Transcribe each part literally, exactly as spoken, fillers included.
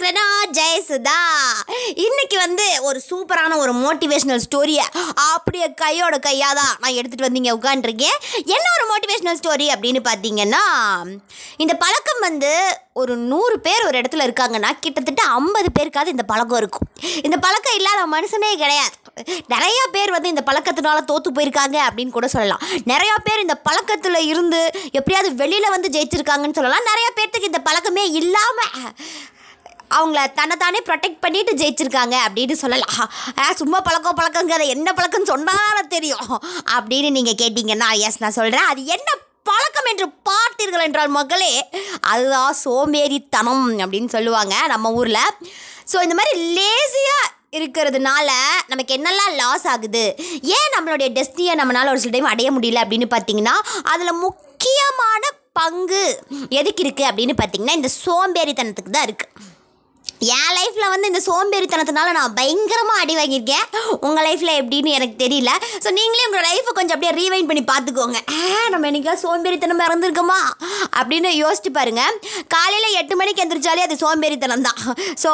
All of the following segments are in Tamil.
இருக்கிறேன்னா ஜெயசுதா. இன்னைக்கு வந்து ஒரு சூப்பரான ஒரு மோட்டிவேஷனல் ஸ்டோரியை அப்படியே கையோட கையாக தான் நான் எடுத்துகிட்டு வந்து இங்கே உட்காந்துருக்கேன். என்ன ஒரு மோட்டிவேஷனல் ஸ்டோரி அப்படின்னு பார்த்தீங்கன்னா, இந்த பழக்கம் வந்து ஒரு நூறு பேர் ஒரு இடத்துல இருக்காங்கன்னா கிட்டத்தட்ட ஐம்பது பேருக்காவது இந்த பழக்கம் இருக்கும். இந்த பழக்கம் இல்லாத மனுஷனே கிடையாது. நிறையா பேர் வந்து இந்த பழக்கத்தினால தோற்று போயிருக்காங்க அப்படின்னு கூட சொல்லலாம். நிறையா பேர் இந்த பழக்கத்தில் இருந்து எப்படியாவது வெளியில் வந்து ஜெயிச்சிருக்காங்கன்னு சொல்லலாம். நிறையா பேர்த்துக்கு இந்த பழக்கமே இல்லாமல் அவங்கள தன்னைத்தானே ப்ரொடெக்ட் பண்ணிட்டு ஜெயிச்சிருக்காங்க அப்படின்னு சொல்லலாம். சும்மா பழக்கம் பழக்கங்கிறத என்ன பழக்கம்னு சொன்னாலும் தெரியும் அப்படின்னு நீங்கள் கேட்டிங்கன்னா எஸ் நான் சொல்கிறேன். அது என்ன பழக்கம் என்று பார்த்தீர்கள் என்றால் மக்களே, அதுதான் சோம்பேறித்தனம் அப்படின்னு சொல்லுவாங்க நம்ம ஊரில். ஸோ இந்த மாதிரி லேசியாக இருக்கிறதுனால நமக்கு என்னெல்லாம் லாஸ் ஆகுது, ஏன் நம்மளுடைய டெஸ்டினியை நம்மளால் ஒரு சில டைம் அடைய முடியல அப்படின்னு பார்த்தீங்கன்னா, அதில் முக்கியமான பங்கு எதுக்கு இருக்குது அப்படின்னு பார்த்தீங்கன்னா இந்த சோம்பேறித்தனத்துக்கு தான் இருக்குது. என் லைஃப்பில் வந்து இந்த சோம்பேறித்தனத்தினால நான் பயங்கரமாக அடி வாங்கியிருக்கேன். உங்கள் லைஃப்பில் எப்படின்னு எனக்கு தெரியல. ஸோ நீங்களே உங்கள் லைஃப்பை கொஞ்சம் அப்படியே ரீவைண்ட் பண்ணி பார்த்துக்கோங்க. ஆ நம்ம என்னைக்கா சோம்பேறித்தனம் மறந்துருக்கோமா அப்படின்னு யோசிச்சு பாருங்கள். காலையில் எட்டு மணிக்கு எந்திரிச்சாலே அது சோம்பேறித்தனம் தான். ஸோ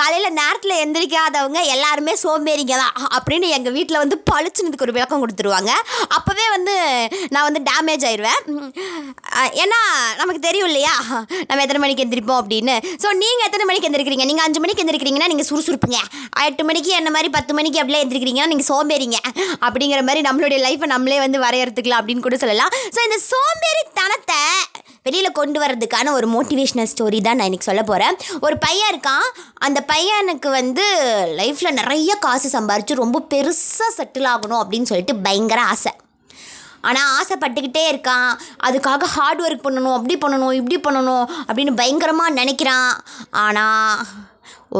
காலையில் நேரத்தில் எந்திரிக்காதவங்க எல்லாருமே சோம்பேறிங்க தான் அப்படின்னு எங்கள் வீட்டில் வந்து பழிச்சுனதுக்கு ஒரு விளக்கம் கொடுத்துருவாங்க. அப்போவே வந்து நான் வந்து டேமேஜ் ஆயிடுவேன். ஏன்னா நமக்கு தெரியும் இல்லையா நம்ம எத்தனை மணிக்கு எந்திரிப்போம் அப்படின்னு. ஸோ நீங்கள் எத்தனை மணிக்கு எந்திரிக்கிறீங்க? நீங்கள் அஞ்சு மணிக்கு எந்திரிக்கிறீங்கன்னா நீங்கள் சுறுசுறுப்புங்க. எட்டு மணிக்கு என்ன மாதிரி பத்து மணிக்கு அப்படியே எந்திரிக்கிறீங்கன்னா நீங்கள் சோம்பேறிங்க அப்படிங்கிற மாதிரி நம்மளுடைய லைஃப்பை நம்மளே வந்து வரையறுத்துக்கலாம் அப்படின்னு கூட சொல்லலாம். ஸோ இந்த சோம்பேறித்தனத்தை வெளியில் கொண்டு வர்றதுக்கான ஒரு மோட்டிவேஷனல் ஸ்டோரி தான் நான் இன்றைக்கி சொல்ல போகிறேன். ஒரு பையன் இருக்கான். அந்த பையனுக்கு வந்து லைஃப்பில் நிறைய காசு சம்பாரித்து ரொம்ப பெருசாக செட்டில் ஆகணும் அப்படின்னு சொல்லிட்டு பயங்கர ஆசை. ஆனால் ஆசைப்பட்டுக்கிட்டே இருக்கான். அதுக்காக ஹார்ட் ஒர்க் பண்ணணும், அப்படி பண்ணணும், இப்படி பண்ணணும் அப்படின்னு பயங்கரமாக நினைக்கிறான். ஆனால்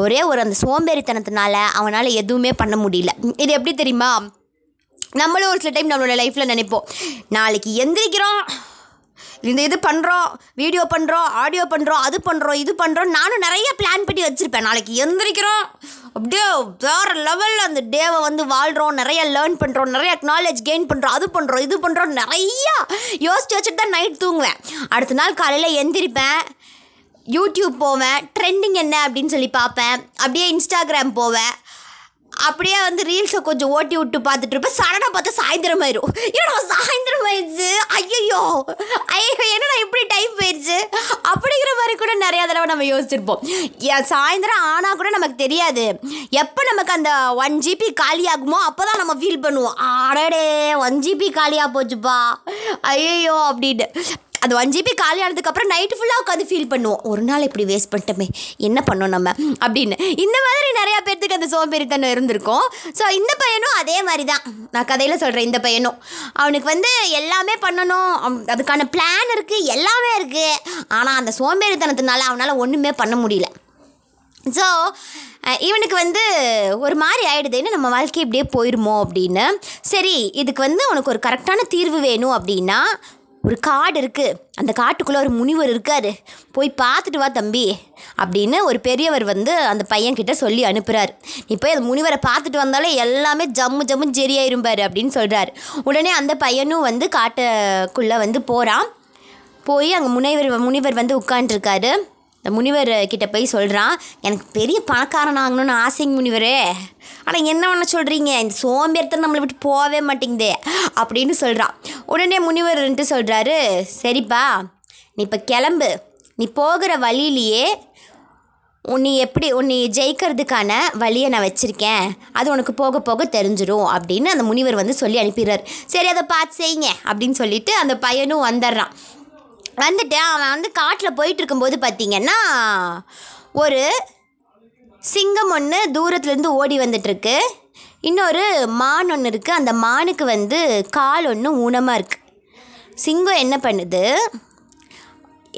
ஒரே ஒரு அந்த சோம்பேறித்தனத்தினால அவனால் எதுவுமே பண்ண முடியல. இது எப்படி தெரியுமா, நம்மளும் ஒரு சில டைம் நம்மளோட லைஃப்பில் நினைப்போம், நாளைக்கு எந்திரிக்கிறோம், இந்த இது பண்ணுறோம், வீடியோ பண்ணுறோம், ஆடியோ பண்ணுறோம், அது பண்ணுறோம், இது பண்ணுறோம். நானும் நிறைய பிளான் பண்ணி வச்சுருப்பேன். நாளைக்கு எந்திரிக்கிறோம், அப்படியே வேறு லெவலில் அந்த டேவை வந்து வாழ்கிறோம், நிறையா லேர்ன் பண்ணுறோம், நிறையா நாலேஜ் கெயின் பண்ணுறோம், அது பண்ணுறோம், இது பண்ணுறோம், நிறையா யோசிச்சு வச்சுட்டு தான் நைட் தூங்குவேன். அடுத்த நாள் காலையில் எந்திரிப்பேன், யூடியூப் போவேன், ட்ரெண்டிங் என்ன அப்படின்னு சொல்லி பார்ப்பேன், அப்படியே இன்ஸ்டாகிராம் போவேன், அப்படியே வந்து ரீல்ஸை கொஞ்சம் ஓட்டி விட்டு பார்த்துட்டு இருப்பேன். சடனாக பார்த்தா சாயந்தரம் ஆயிரும். ஏன்னா சாயந்தரம் ஆயிடுச்சு, ஐயோ ஐயோ என்னடா இப்படி டைம் போயிடுச்சு அப்படிங்கிற மாதிரி கூட நிறையா தடவை நம்ம யோசிச்சிருப்போம். சாயந்தரம் ஆனால் கூட நமக்கு தெரியாது. எப்போ நமக்கு அந்த ஒன் ஜிபி காலியாகுமோ அப்போ தான் நம்ம ஃபீல் பண்ணுவோம், ஆடடே ஒன் ஜிபி காலியாக போச்சுப்பா ஐயோ அப்படின்னு. அது ஒன் ஜிபி காலியானதுக்கப்புறம் நைட்டு ஃபுல்லாக உட்காந்து ஃபீல் பண்ணுவோம், ஒரு நாள் இப்படி வேஸ்ட் பண்ணிட்டோமே, என்ன பண்ணோம் நம்ம அப்படின்னு. இந்த மாதிரி நிறையா பேர்த்துக்கு அந்த சோம்பேறித்தனம் இருந்திருக்கும். ஸோ இந்த பையனும் அதே மாதிரி தான். நான் கதையில் சொல்கிறேன். இந்த பையனும் அவனுக்கு வந்து எல்லாமே பண்ணணும், அதுக்கான பிளான் இருக்குது, எல்லாமே இருக்குது. ஆனால் அந்த சோம்பேறித்தனத்தினால அவனால் ஒன்றுமே பண்ண முடியல. ஸோ இவனுக்கு வந்து ஒரு மாதிரி ஆகிடுதுன்னு நம்ம வாழ்க்கை இப்படியே போயிடுமோ அப்படின்னு. சரி, இதுக்கு வந்து உனக்கு ஒரு கரெக்டான தீர்வு வேணும் அப்படின்னா, ஒரு காடு இருக்குது, அந்த காட்டுக்குள்ளே ஒரு முனிவர் இருக்கார், போய் பார்த்துட்டு வா தம்பி அப்படின்னு ஒரு பெரியவர் வந்து அந்த பையன்கிட்ட சொல்லி அனுப்புகிறார். இப்போ அந்த முனிவரை பார்த்துட்டு வந்தாலே எல்லாமே ஜம்மு ஜம்மு ஜெரியாயிருப்பார் அப்படின்னு சொல்கிறார். உடனே அந்த பையனும் வந்து காட்டுக்குள்ளே வந்து போகிறான். போய் அங்கே முனிவர் முனிவர் வந்து உட்காண்ட்ருக்காரு. அந்த முனிவர் கிட்டே போய் சொல்கிறான், எனக்கு பெரிய பணக்காரன் ஆகணும்னு ஆசைங்க முனிவரே, ஆனால் என்ன ஒன்று சொல்கிறீங்க, இந்த சோம்பேறித்தனம் நம்மளை விட்டு போகவே மாட்டேங்குது அப்படின்னு சொல்கிறான். உடனே முனிவர்ன்ட்டு சொல்கிறாரு, சரிப்பா நீ இப்போ கிளம்பு, நீ போகிற வழியிலேயே உன்னை எப்படி உன்னை ஜெயிக்கிறதுக்கான வழியை நான் வச்சுருக்கேன், அது உனக்கு போக போக தெரிஞ்சிடும் அப்படின்னு அந்த முனிவர் வந்து சொல்லி அனுப்பிடுறார். சரி அதை பார்த்து செய்யுங்க அப்படின்னு சொல்லிவிட்டு அந்த பையனும் வந்துடுறான். வந்துட்டு அவன் வந்து காட்டில் போயிட்டுருக்கும்போது பார்த்திங்கன்னா, ஒரு சிங்கம் ஒன்று தூரத்துலேருந்து ஓடி வந்துட்டுருக்கு, இன்னொரு மான் ஒன்று இருக்குது, அந்த மானுக்கு வந்து கால் ஒன்று ஊனமாக இருக்குது. சிங்கம் என்ன பண்ணுது,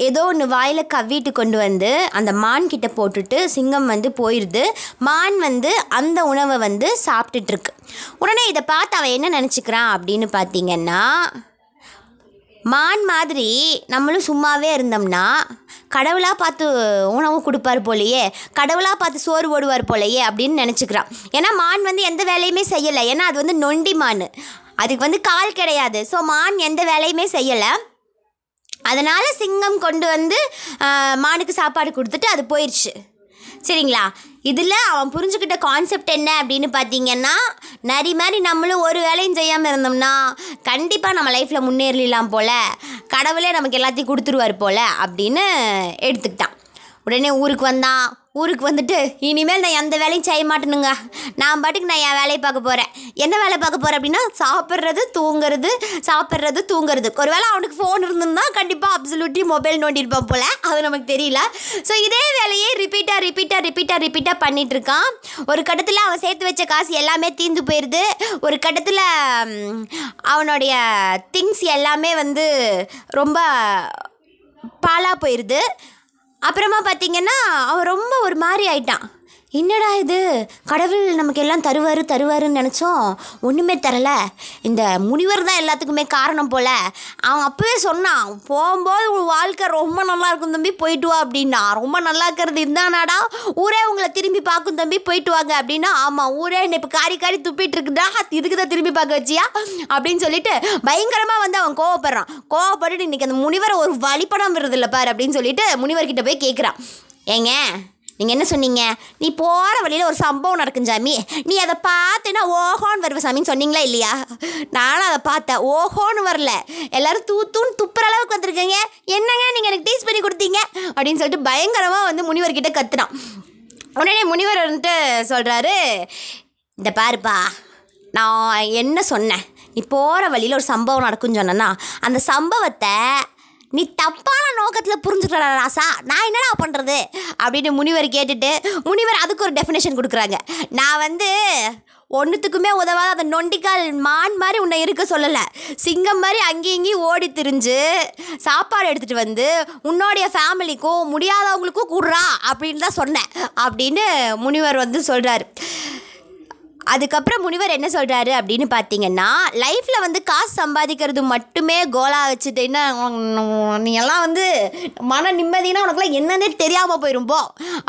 ஏதோ ஒன்று வாயில் கவ்விட்டு கொண்டு வந்து அந்த மான்கிட்ட போட்டுட்டு சிங்கம் வந்து போயிடுது. மான் வந்து அந்த உணவை வந்து சாப்பிட்டுட்ருக்கு. உடனே இதை பார்த்து அவன் என்ன நினச்சிக்கிறான் அப்படின்னு பார்த்திங்கன்னா, மான் மாதிரி நம்மளும் சும்மாவே இருந்தோம்னா கடவுளாக பார்த்து உணவு கொடுப்பார் போலையே, கடவுளாக பார்த்து சோறு ஓடுவார் போலையே அப்படின்னு நினச்சிக்கிறான். ஏன்னா மான் வந்து எந்த வேலையுமே செய்யலை, ஏன்னா அது வந்து நொண்டி மான், அதுக்கு வந்து கால் கிடையாது. ஸோ மான் எந்த வேலையுமே செய்யலை, அதனால் சிங்கம் கொண்டு வந்து மானுக்கு சாப்பாடு கொடுத்துட்டு அது போயிடுச்சு. சரிங்களா. இதில் அவன் புரிஞ்சுக்கிட்ட கான்செப்ட் என்ன அப்படின்னு பார்த்தீங்கன்னா, நிறைய மாதிரி நம்மளும் ஒரு வேலையும் செய்யாமல் இருந்தோம்னா கண்டிப்பாக நம்ம லைஃப்பில் முன்னேறலாம் போல், கடவுளே நமக்கு எல்லாத்தையும் கொடுத்துருவார் போல் அப்படின்னு எடுத்துக்கிட்டான். உடனே ஊருக்கு வந்தான். ஊருக்கு வந்துட்டு இனிமேல் நான் எந்த வேலையும் செய்ய மாட்டேனுங்க, நான் பாட்டுக்கு நான் என் வேலையை பார்க்க போகிறேன். என்ன வேலை பார்க்க போகிறேன் அப்படின்னா, சாப்பிட்றது தூங்குறது சாப்பிட்றது தூங்குறது. ஒரு வேளை அவனுக்கு ஃபோன் இருந்திருந்தா கண்டிப்பாக அப்சல்யூட்லி மொபைல் நோண்டிருப்பான் போல், அது நமக்கு தெரியல. ஸோ இதே வேலையே ரிப்பீட்டாக ரிப்பீட்டாக ரிப்பீட்டாக ரிப்பீட்டாக பண்ணிகிட்ருக்கான். ஒரு கட்டத்தில் அவன் சேர்த்து வச்ச காசு எல்லாமே தீர்ந்து போயிடுது. ஒரு கட்டத்தில் அவனுடைய திங்ஸ் எல்லாமே வந்து ரொம்ப பாலாக போயிடுது. அப்புறமா பார்த்திங்கன்னா அவன் ரொம்ப ஒரு மாதிரி ஆயிட்டான். என்னடா இது, கடவுள் நமக்கு எல்லாம் தருவார் தருவாருன்னு நினச்சோம், ஒன்றுமே தரலை, இந்த முனிவர் தான் எல்லாத்துக்குமே காரணம் போல். அவன் அப்போவே சொன்னான், போகும்போது உன் வாழ்க்கை ரொம்ப நல்லா இருக்கும் தம்பி, போயிட்டு வா அப்படின்னா. ரொம்ப நல்லா இருக்கிறது இருந்தானாடா, ஊரே உங்களை திரும்பி பார்க்கும் தம்பி, போயிட்டு வாங்க அப்படின்னா. ஆமாம், ஊரே என்னை இப்போ காரி காரி துப்பிட்டு இருக்குதா, இதுக்கு தான் திரும்பி பார்க்க வச்சியா அப்படின்னு சொல்லிட்டு பயங்கரமாக வந்து அவன் கோவப்படுறான். கோவப்பட்டு இன்றைக்கி அந்த முனிவரை ஒரு வழிபடம் வருதில்ல பாரு அப்படின்னு சொல்லிட்டு முனிவர்கிட்ட போய் கேட்குறான். ஏங்க நீங்கள் என்ன சொன்னீங்க, நீ போகிற வழியில் ஒரு சம்பவம் நடக்கும் சாமி, நீ அதை பார்த்தேன்னா ஓஹோன்னு வருவ சாமின்னு சொன்னீங்களா இல்லையா? நானும் அதை பார்த்தேன், ஓஹோன்னு வரல, எல்லோரும் தூத்துன்னு துப்புற அளவுக்கு வந்துருக்கீங்க, என்னங்க நீங்கள் எனக்கு டீஸ் பண்ணி கொடுத்தீங்க அப்படின்னு சொல்லிட்டு பயங்கரமாக வந்து முனிவர்கிட்ட கத்துறான். உடனே முனிவர் வந்துட்டு சொல்கிறாரு, இந்த பாருப்பா, நான் என்ன சொன்னேன், நீ போகிற வழியில் ஒரு சம்பவம் நடக்குன்னு சொன்னேன்னா அந்த சம்பவத்தை நீ தப்பான நோக்கத்தில் புரிஞ்சுக்கடா ராசா, நான் என்னடா பண்ணுறது அப்படின்னு முனிவர் கேட்டுட்டு, முனிவர் அதுக்கு ஒரு டெஃபினேஷன் கொடுக்குறாங்க. நான் வந்து ஒன்றுத்துக்குமே உதவாத அந்த நொண்டிக்கால் மான் மாதிரி உன்னை இருக்க சொல்லலை, சிங்கம் மாதிரி அங்கேயும் இங்கேயும் ஓடி திரிஞ்சு சாப்பாடு எடுத்துகிட்டு வந்து உன்னோடைய ஃபேமிலிக்கும் முடியாதவங்களுக்கும் கூடுறா அப்படின்னு தான் சொன்னேன் அப்படின்னு முனிவர் வந்து சொல்கிறார். அதுக்கப்புறம் முனிவர் என்ன சொல்கிறாரு அப்படின்னு பார்த்தீங்கன்னா, லைஃப்பில் வந்து காசு சம்பாதிக்கிறது மட்டுமே கோலாக வச்சுட்டு என்ன, நீ எல்லாம் வந்து மன நிம்மதினா உனக்குலாம் என்னன்னே தெரியாமல் போயிரும்போ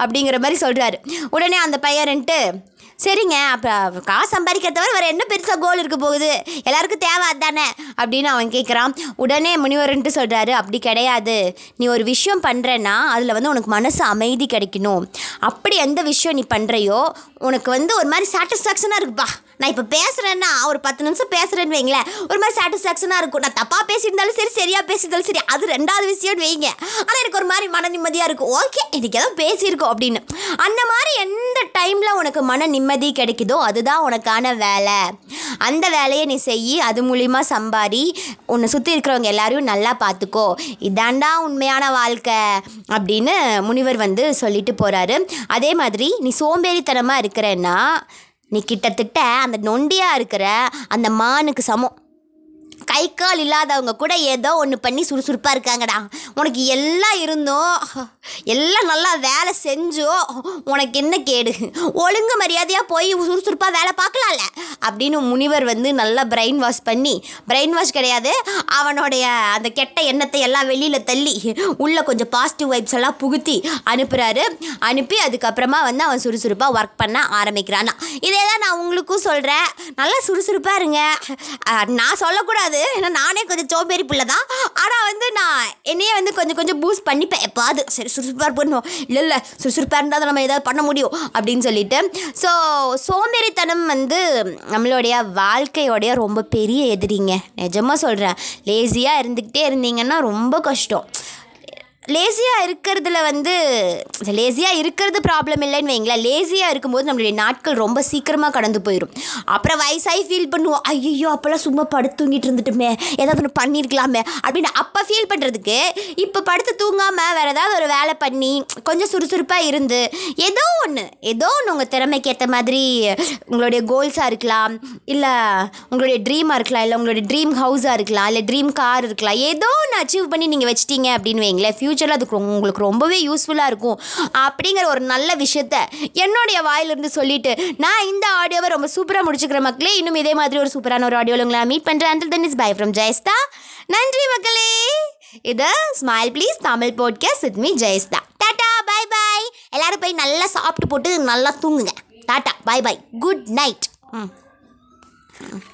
அப்படிங்கிற மாதிரி சொல்கிறாரு. உடனே அந்த பையன்ட்டு, சரிங்க, அப்போ காசு சம்பாதிக்கிறத விட வேறு என்ன பெருசாக கோல் இருக்க போகுது, எல்லாருக்கும் தேவை அதுதானே அப்படின்னு அவன் கேட்குறான். உடனே முனிவர்ன்ட்டு சொல்கிறாரு, அப்படி கிடையாது, நீ ஒரு விஷயம் பண்ணுறேன்னா அதில் வந்து உனக்கு மனசு அமைதி கிடைக்கணும், அப்படி எந்த விஷயம் நீ பண்ணுறையோ உனக்கு வந்து ஒரு மாதிரி சாட்டிஸ்ஃபேக்ஷனாக இருக்குப்பா. நான் இப்போ பேசுகிறேன்னா ஒரு பத்து நிமிஷம் பேசுகிறேன்னு வைங்களேன், ஒரு மாதிரி சாட்டிஸ்ஃபேக்ஷனாக இருக்கும். நான் தப்பாக பேசியிருந்தாலும் சரி, சரியாக பேசியிருந்தாலும் சரி, அது ரெண்டாவது விஷயம்னு வைங்க, ஆனால் எனக்கு ஒரு மாதிரி மன நிம்மதியாக இருக்கும், ஓகே எனக்கு ஏதோ பேசியிருக்கோம் அப்படின்னு. அந்த மாதிரி எந்த டைமில் உனக்கு மன நிம்மதி கிடைக்குதோ அதுதான் உனக்கான வேலை, அந்த வேலையை நீ செய், அது மூலிமா சம்பாரி, உன்னை சுற்றி இருக்கிறவங்க எல்லாரையும் நல்லா பார்த்துக்கோ, இதாண்டா உண்மையான வாழ்க்கை அப்படின்னு முனிவர் வந்து சொல்லிட்டு போகிறாரு. அதே மாதிரி நீ சோம்பேறித்தனமாக இருக்கிறன்னா நீ கிட்டத்தட்ட அந்த நொண்டியாக இருக்கிற அந்த மானுக்கு சமம். கை கால் இல்லாதவங்க கூட ஏதோ ஒன்று பண்ணி சுறுசுறுப்பாக இருக்காங்கடா. உனக்கு எல்லாம் இருந்தோம், எல்லாம் நல்லா வேலை செஞ்சோ, உனக்கு என்ன கேடு, ஒழுங்கு மரியாதையாக போய் சுறுசுறுப்பாக வேலை பார்க்கலாம்ல அப்படின்னு முனிவர் வந்து நல்லா பிரெயின் வாஷ் பண்ணி, பிரெயின் வாஷ் கிடையாது, அவனுடைய அந்த கெட்ட எண்ணத்தை எல்லாம் வெளியில் தள்ளி உள்ளே கொஞ்சம் பாசிட்டிவ் வைப்ஸ் எல்லாம் புகுத்தி அனுப்புகிறாரு. அனுப்பி அதுக்கப்புறமா வந்து அவன் சுறுசுறுப்பாக ஒர்க் பண்ண ஆரம்பிக்கிறான். இதே தான் நான் உங்களுக்கும் சொல்கிறேன், நல்லா சுறுசுறுப்பாக இருங்க. நான் சொல்லக்கூடாது, ஏன்னா நானே கொஞ்சம் சோம்பேறி பிள்ளை தான், ஆனால் வந்து நான் என்னையே வந்து கொஞ்சம் கொஞ்சம் பூஸ்ட் பண்ணிப்பேன் எப்பாவது. சரி சுறுசுறுப்பாக பண்ணுவோம், இல்லை இல்லை சுறுசுறுப்பாக இருந்தால் நம்ம ஏதாவது பண்ண முடியும் அப்படின்னு சொல்லிட்டு. ஸோ சோம்பேறித்தனம் வந்து நம்மளுடைய வாழ்க்கையோடைய ரொம்ப பெரிய எதிரிங்க, நிஜமாக சொல்கிறேன். லேசியாக இருந்துக்கிட்டே இருந்தீங்கன்னா ரொம்ப கஷ்டம். லேசியாக இருக்கிறதுல வந்து லேசியாக இருக்கிறது ப்ராப்ளம் இல்லைன்னு வைங்களேன், லேசியாக இருக்கும்போது நம்மளுடைய நாட்கள் ரொம்ப சீக்கிரமாக கடந்து போயிடும். அப்புறம் வயசாகி ஃபீல் பண்ணுவோம், ஐயோ அப்போல்லாம் சும்மா படுத்து தூங்கிட்டு இருந்துட்டுமே, ஏதாவது ஒன்று பண்ணியிருக்கலாமே அப்படின்னு. அப்போ ஃபீல் பண்ணுறதுக்கு இப்போ படுத்து தூங்காமல் வேறு ஏதாவது ஒரு வேலை பண்ணி கொஞ்சம் சுறுசுறுப்பாக இருந்து ஏதோ ஒன்று ஏதோ ஒன்று உங்கள் திறமைக்கு ஏற்ற மாதிரி உங்களுடைய கோல்ஸாக இருக்கலாம், இல்லை உங்களுடைய ட்ரீமாக இருக்கலாம், இல்லை உங்களுடைய ட்ரீம் ஹவுஸாக இருக்கலாம், இல்லை ட்ரீம் கார் இருக்கலாம், ஏதோ ஒன்று அச்சீவ் பண்ணி நீங்கள் வச்சிட்டீங்க அப்படின்னு வைங்களேன், ஃப்யூச்சரில் அதுக்கு உங்களுக்கு ரொம்பவே யூஸ்ஃபுல்லாக இருக்கும் அப்படிங்கிற ஒரு நல்ல விஷயத்த என்னுடைய வாயிலிருந்து சொல்லிவிட்டு நான் இந்த ஆடியோவை ரொம்ப சூப்பராக முடிச்சுக்கிற மக்களே. இன்னும் இதே மாதிரி ஒரு சூப்பரான ஒரு ஆடியோவில் உங்களை மீட் பண்ணுறேன். Until then is bye from Jayastha. நன்றி மக்களே. இது smile please Tamil podcast with me Jayastha. Tata bye bye. எல்லோரும் போய் நல்லா சாப்பிட்டு போட்டு நல்லா தூங்குங்க. Tata bye bye. Good night. ம்.